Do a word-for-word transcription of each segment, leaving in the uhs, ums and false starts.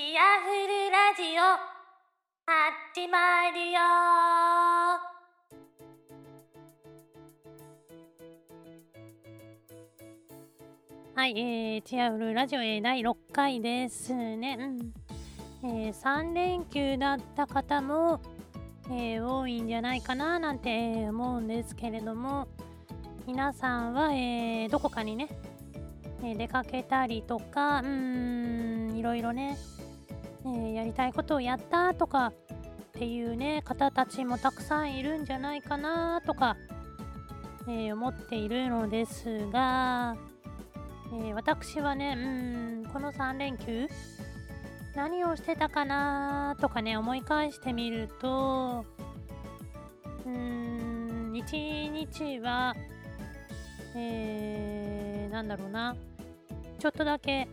シアフルラジオ始まるよ。はい、えー、チアフルラジオ、えー、だいろっかいですね、うん、えー、さんれんきゅうだった方も、えー、多いんじゃないかななんて思うんですけれども、皆さんは、えー、どこかにね、えー、出かけたりとか、うーん、いろいろね、えー、やりたいことをやったとかっていうね方たちもたくさんいるんじゃないかなとか、えー、思っているのですが、えー、私はね、うーん、このさんれんきゅう何をしてたかなとかね思い返してみると、うーん、いちにちは、えー、なんだろうな、ちょっとだけ、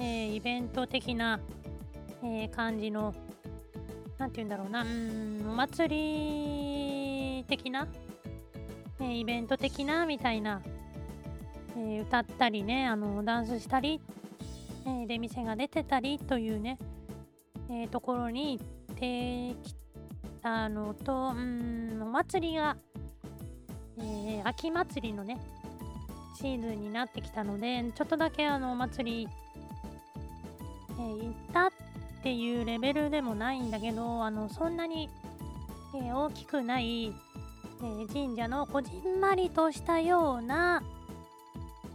えー、イベント的な、えー、感じの、なんていうんだろうな、うーん、お祭り的な、えー、イベント的なみたいな、えー、歌ったりね、あのダンスしたり、えー、出店が出てたりというね、えー、ところに行ってきたのと、うーん、お祭りが、えー、秋祭りのねシーズンになってきたので、ちょっとだけあのお祭り、えー、行ったっていうレベルでもないんだけど、あのそんなに、えー、大きくない、えー、神社のこじんまりとしたような、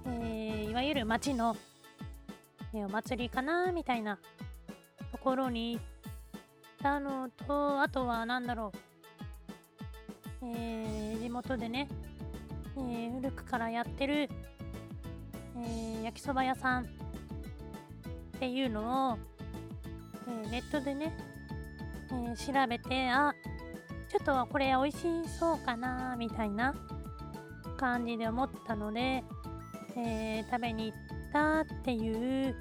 えー、いわゆる町の、えー、お祭りかなみたいなところに行ったのと、あとはなんだろう、えー、地元でね、えー、古くからやってる、えー、焼きそば屋さんっていうのを、えー、ネットでね、えー、調べて、あ、ちょっとこれ美味しそうかなみたいな感じで思ったので、えー、食べに行ったっていう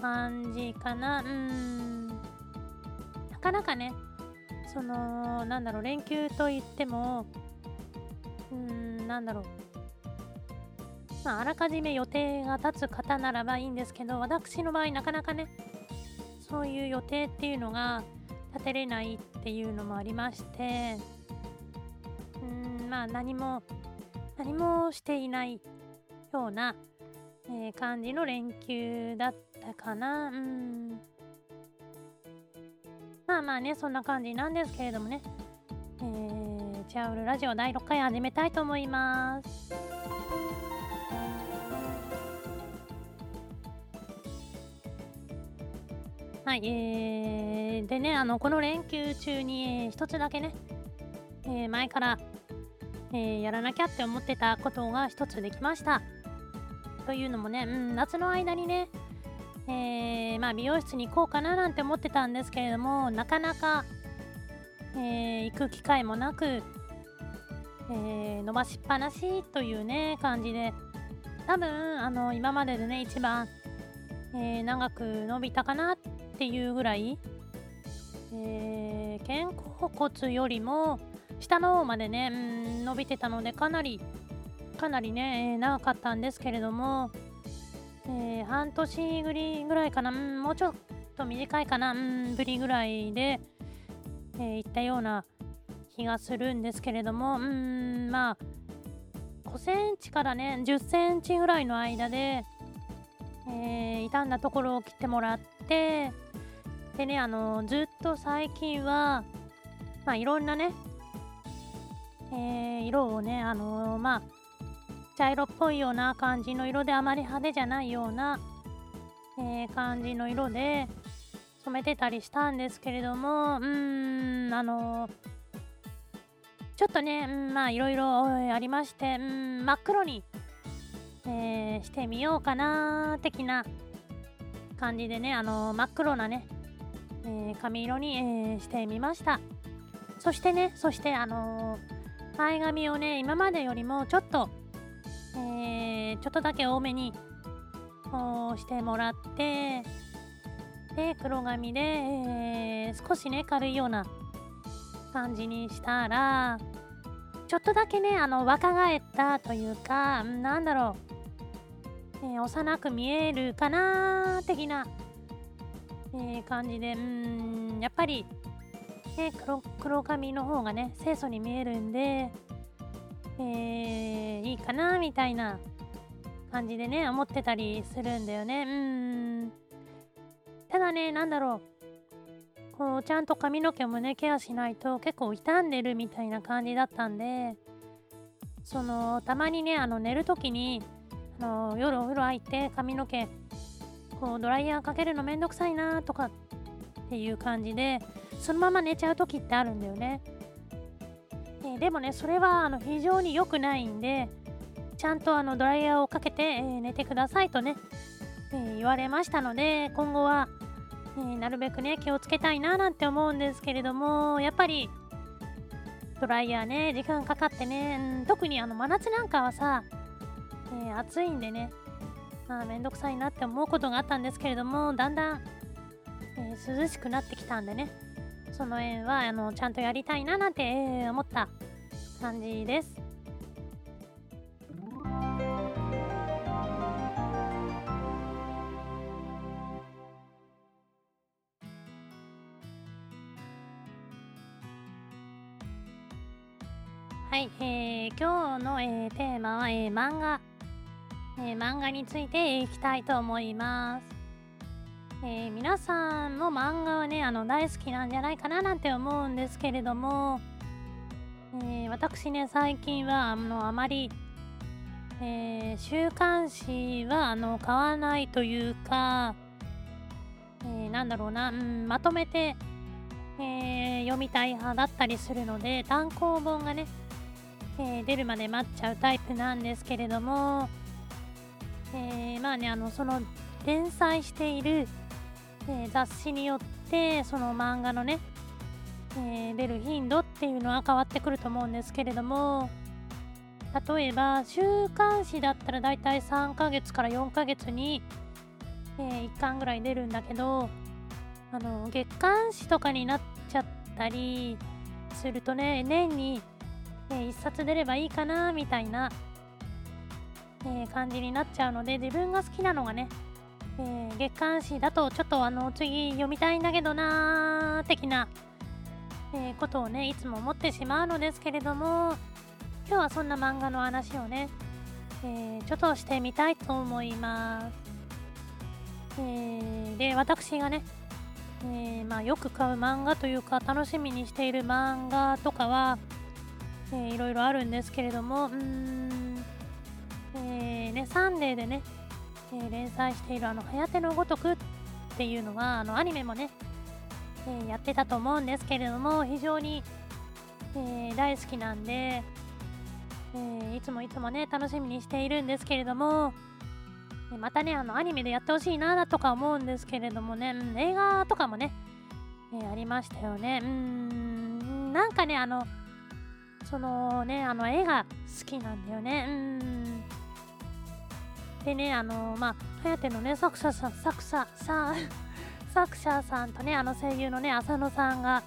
感じかな。うーん、なかなかね、そのなんだろう、連休といっても、うーん、なんだろう、まあ、あらかじめ予定が立つ方ならばいいんですけど、私の場合なかなかねそういう予定っていうのが立てれないっていうのもありまして、うーん、まあ何も何もしていないような、えー、感じの連休だったかな。うーん、まあまあね、そんな感じなんですけれどもね、えーチアフルラジオだいろっかい始めたいと思います。はい、えー、でね、あのこの連休中に、えー、一つだけね、えー、前から、えー、やらなきゃって思ってたことが一つできました。というのもね、うん、夏の間にね、えー、まあ美容室に行こうかななんて思ってたんですけれども、なかなか、えー、行く機会もなく、えー、伸ばしっぱなしというね感じで、多分あの今まででね一番、えー、長く伸びたかなっていうぐらい、えー、肩甲骨よりも下の方までね、うん、伸びてたので、かなりかなりね、えー、長かったんですけれども、えー、半年ぶりぐらいかな、うん、もうちょっと短いかな、うん、ぶりぐらいで、えー、行ったような気がするんですけれども、うーん、まあごセンチからねじゅっセンチぐらいの間で、えー、傷んだところを切ってもらって、でね、あのずっと最近はまあいろんなね、えー、色をね、あのー、まあ茶色っぽいような感じの色で、あまり派手じゃないような、えー、感じの色で染めてたりしたんですけれども、うーん、あのー、ちょっとね、うん、まあいろいろありまして、うん、真っ黒に、えー、してみようかな的な感じでね、あのー、真っ黒なね、えー、髪色に、えー、してみました。そしてね、そしてあのー、前髪をね今までよりもちょっと、えー、ちょっとだけ多めにしてもらって、で黒髪で、えー、少しね軽いような感じにしたら、ちょっとだけね、あの若返ったというか、なんだろう、えー、幼く見えるかな的な、えー、感じで、うーん、やっぱり、ね、黒、黒髪の方がね、清楚に見えるんで、えー、いいかな、みたいな感じでね、思ってたりするんだよね。うーん。ただね、なんだろう、こう、ちゃんと髪の毛もね、ケアしないと結構傷んでるみたいな感じだったんで、その、たまにね、あの、寝るときに、あの、夜お風呂入って髪の毛、こうドライヤーかけるのめんどくさいなとかっていう感じでそのまま寝ちゃう時ってあるんだよね。えー、でもねそれはあの非常に良くないんで、ちゃんとあのドライヤーをかけて、えー、寝てくださいとね、えー、言われましたので、今後は、えー、なるべくね気をつけたいななんて思うんですけれども、やっぱりドライヤーね時間かかってね、うん、特にあの真夏なんかはさ、えー、暑いんでね、まあ、めんどくさいなって思うことがあったんですけれども、だんだん、えー、涼しくなってきたんでね、その辺はあのちゃんとやりたいななんて、えー、思った感じです。はい、えー、今日の、えー、テーマは、えー、漫画えー、漫画についていきたいと思います。えー、皆さんも漫画はねあの大好きなんじゃないかななんて思うんですけれども、えー、私ね最近はあのあまり、えー、週刊誌はあの買わないというか、えー、なんだろうな、うん、まとめて、えー、読みたい派だったりするので、単行本がね、えー、出るまで待っちゃうタイプなんですけれども、えー、まあねあのその連載している、えー、雑誌によってその漫画のね、えー、出る頻度っていうのは変わってくると思うんですけれども、例えば週刊誌だったらだいたいさんかげつからよんかげつに、えー、いっかんぐらい出るんだけど、あの月刊誌とかになっちゃったりするとね、年に、えー、いっさつ出ればいいかなみたいなえー、感じになっちゃうので、自分が好きなのがね、えー、月刊誌だとちょっとあの次読みたいんだけどなー的な、えー、ことをねいつも思ってしまうのですけれども、今日はそんな漫画の話をね、えー、ちょっとしてみたいと思います。えー、で私がね、えーまあ、よく買う漫画というか楽しみにしている漫画とかは、えー、いろいろあるんですけれども、うーんえーね、サンデーでね、えー、連載しているあのはやてのごとくっていうのはあのアニメもね、えー、やってたと思うんですけれども、非常に、えー、大好きなんで、えー、いつもいつもね楽しみにしているんですけれども、えー、またねあのアニメでやってほしいなとか思うんですけれどもね、うん、映画とかもね、えー、ありましたよね。うーんなんかねあのそのねあの絵が好きなんだよね。うーんでね、あのー、まあ、はやてのね、作者さん、作者さん、作者さんとね、あの声優のね、浅野さんが、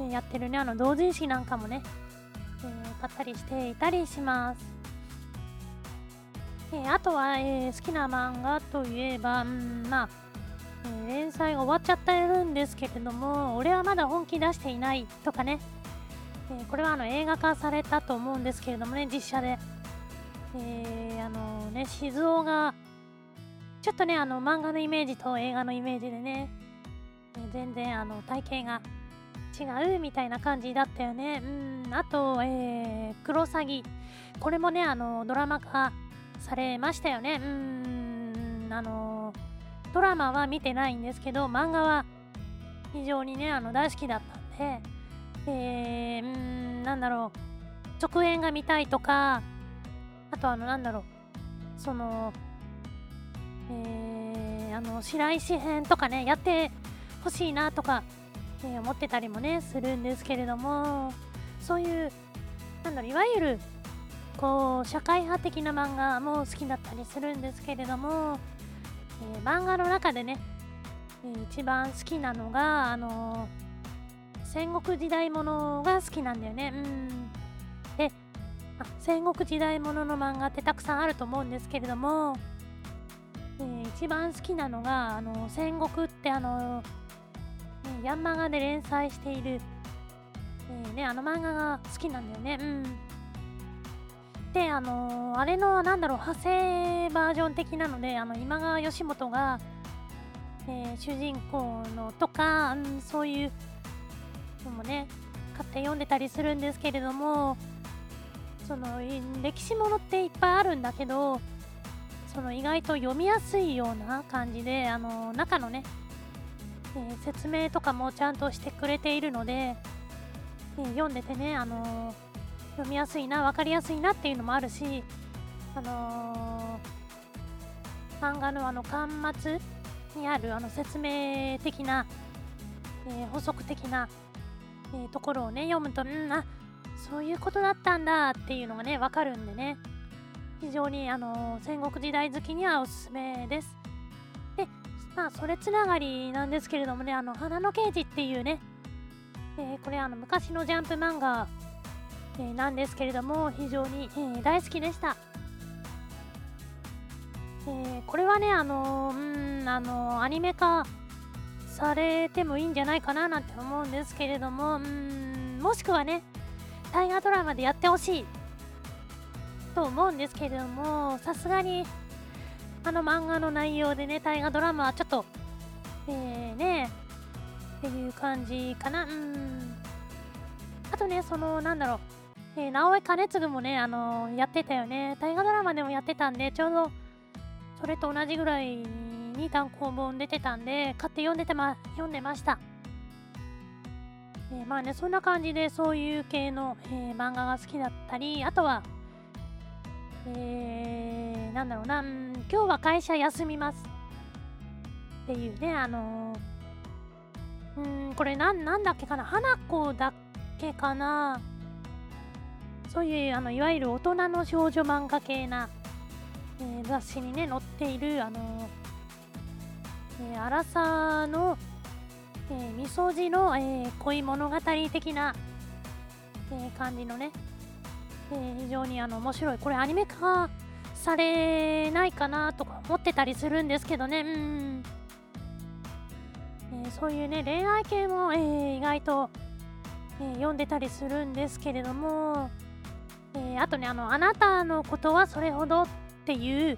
えー、やってるね、あの同人誌なんかもね、えー、買ったりしていたりします。えー、あとは、えー、好きな漫画といえば、うん、まあ、えー、連載が終わっちゃってるんですけれども、俺はまだ本気出していないとかね、えー、これはあの映画化されたと思うんですけれどもね、実写で。えー、あのね、静雄がちょっとねあの漫画のイメージと映画のイメージでね、えー、全然あの体型が違うみたいな感じだったよね。うんあと、えー、クロサギ、これもねあのドラマ化されましたよね。うんあのドラマは見てないんですけど、漫画は非常にねあの大好きだったんで、えー、うんなんだろう続編が見たいとか、あとあのなんだろうそのえーあの白石編とかねやってほしいなとか、えー、思ってたりもねするんですけれども、そういうなんだろういわゆるこう社会派的な漫画も好きだったりするんですけれども、えー、漫画の中でね、えー、一番好きなのがあのー、戦国時代ものが好きなんだよね。うんで戦国時代ものの漫画ってたくさんあると思うんですけれども、えー、一番好きなのが、あの戦国ってあの、ね、ヤンマガで連載している、えーね、あの漫画が好きなんだよね。うんで、あのー、あれのなんだろう派生バージョン的なので、あの今川義元が、えー、主人公のとか、うん、そういうのもね買って読んでたりするんですけれども、その歴史ものっていっぱいあるんだけど、その意外と読みやすいような感じで、あのー、中のね、えー、説明とかもちゃんとしてくれているので、えー、読んでてね、あのー読みやすいな、分かりやすいなっていうのもあるし、あのー、漫画のあの巻末にあるあの説明的な、えー、補足的な、えー、ところをね読むと、うんあそういうことだったんだっていうのがね分かるんでね、非常に、あのー、戦国時代好きにはおすすめです。で、まあそれつながりなんですけれどもね、あの花の刑事っていうね、えー、これあの昔のジャンプ漫画えー、なんですけれども、非常に、えー、大好きでした、えー、これはね、あのー、うん、あのー、アニメ化されてもいいんじゃないかななんて思うんですけれども、うんもしくはね大河ドラマでやってほしいと思うんですけれども、さすがにあの漫画の内容でね大河ドラマはちょっと、えー、ねっていう感じかな。うんあとね、そのなんだろうえー、直江兼次もね、あのー、やってたよね。大河ドラマでもやってたんで、ちょうどそれと同じぐらいに単行本出てたんで、買って読んでて、ま、読んでました。えー、まあね、そんな感じで、そういう系の、えー、漫画が好きだったり、あとは、えー、なんだろうな、うん、今日は会社休みますっていうね、あのー、うん、これなん、なんだっけかな、花子だっけかな。そういうあのいわゆる大人の少女漫画系な、えー、雑誌にね載っているあのえー、アラサーの、えー、みそじの、えー、恋物語的な、えー、感じのね、えー、非常にあの面白い、これアニメ化されないかなとか思ってたりするんですけどね、うん、えー、そういうね恋愛系も、えー、意外と、えー、読んでたりするんですけれども、えー、あとねあのあなたのことはそれほどっていう、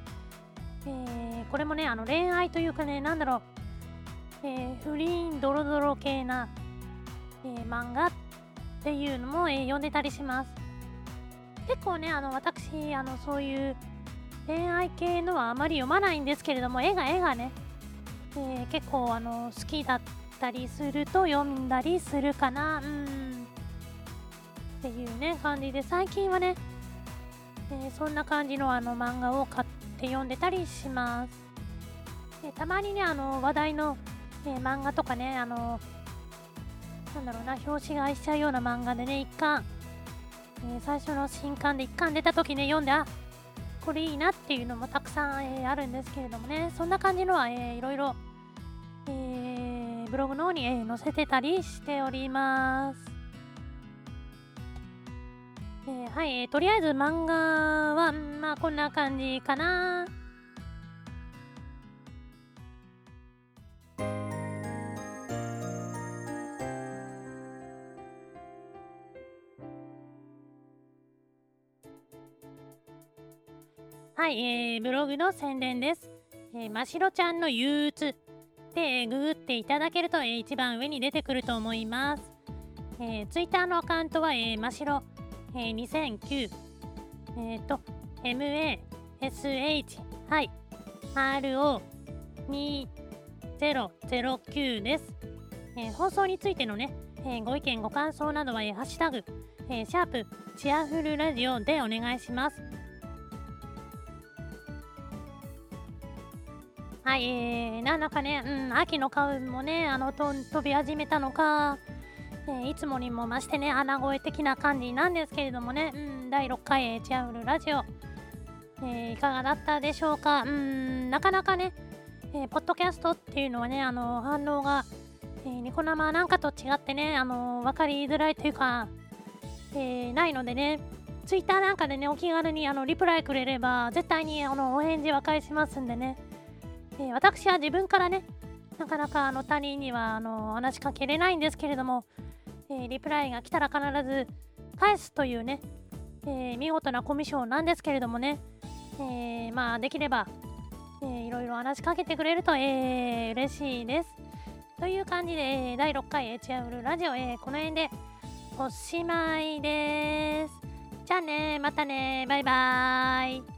えー、これもねあの恋愛というかねなんだろう、えー、不倫ドロドロ系な、えー、漫画っていうのも、えー、読んでたりします。結構ねあの私あのそういう恋愛系のはあまり読まないんですけれども、絵が絵がね、えー、結構あの好きだったりすると読んだりするかな。うんっていうね感じで、最近はね、えー、そんな感じのあの漫画を買って読んでたりします。でたまにねあの話題の、えー、漫画とかねあのなんだろうな表紙買いしちゃうような漫画でね一巻、えー、最初の新刊で一巻出た時ね読んであこれいいなっていうのもたくさん、えー、あるんですけれどもね、そんな感じのは、えー、いろいろ、えー、ブログの方に、えー、載せてたりしております。えー、はい、えー、とりあえず漫画は、まあ、こんな感じかな。はい、えー、ブログの宣伝です。えー、ましろちゃんの憂鬱でググっていただけると、えー、一番上に出てくると思います。えー、ツイッターのアカウントは、えー、ましろえー、にせんきゅう、えっ、ー、と、マシロにせんきゅう です、えー。放送についてのね、えー、ご意見、ご感想などは、えー、ハッシュタグ、えー、シャープ、チアフルラジオでお願いします。はい、えー、なんかね、うん、秋の花粉もね、あの、と飛び始めたのか、えー、いつもにも増してね穴声的な感じなんですけれどもね、うん、だいろっかいチアフルラジオ、えー、いかがだったでしょうか。うんなかなかね、えー、ポッドキャストっていうのはねあの反応が、えー、ニコ生なんかと違ってねあの分かりづらいというか、えー、ないのでねツイッターなんかでねお気軽にあのリプライくれれば絶対にあのお返事は返しますんでね、えー、私は自分からね、なかなかあの他人にはあの話しかけれないんですけれども、えー、リプライが来たら必ず返すというね、えー、見事なコミュ障なんですけれどもね、えー、まあできれば、えー、いろいろ話しかけてくれると、えー、嬉しいですという感じで、えー、だいろっかいエチアウルラジオ、えー、この辺でおしまいです。じゃあね、またね、バイバーイ。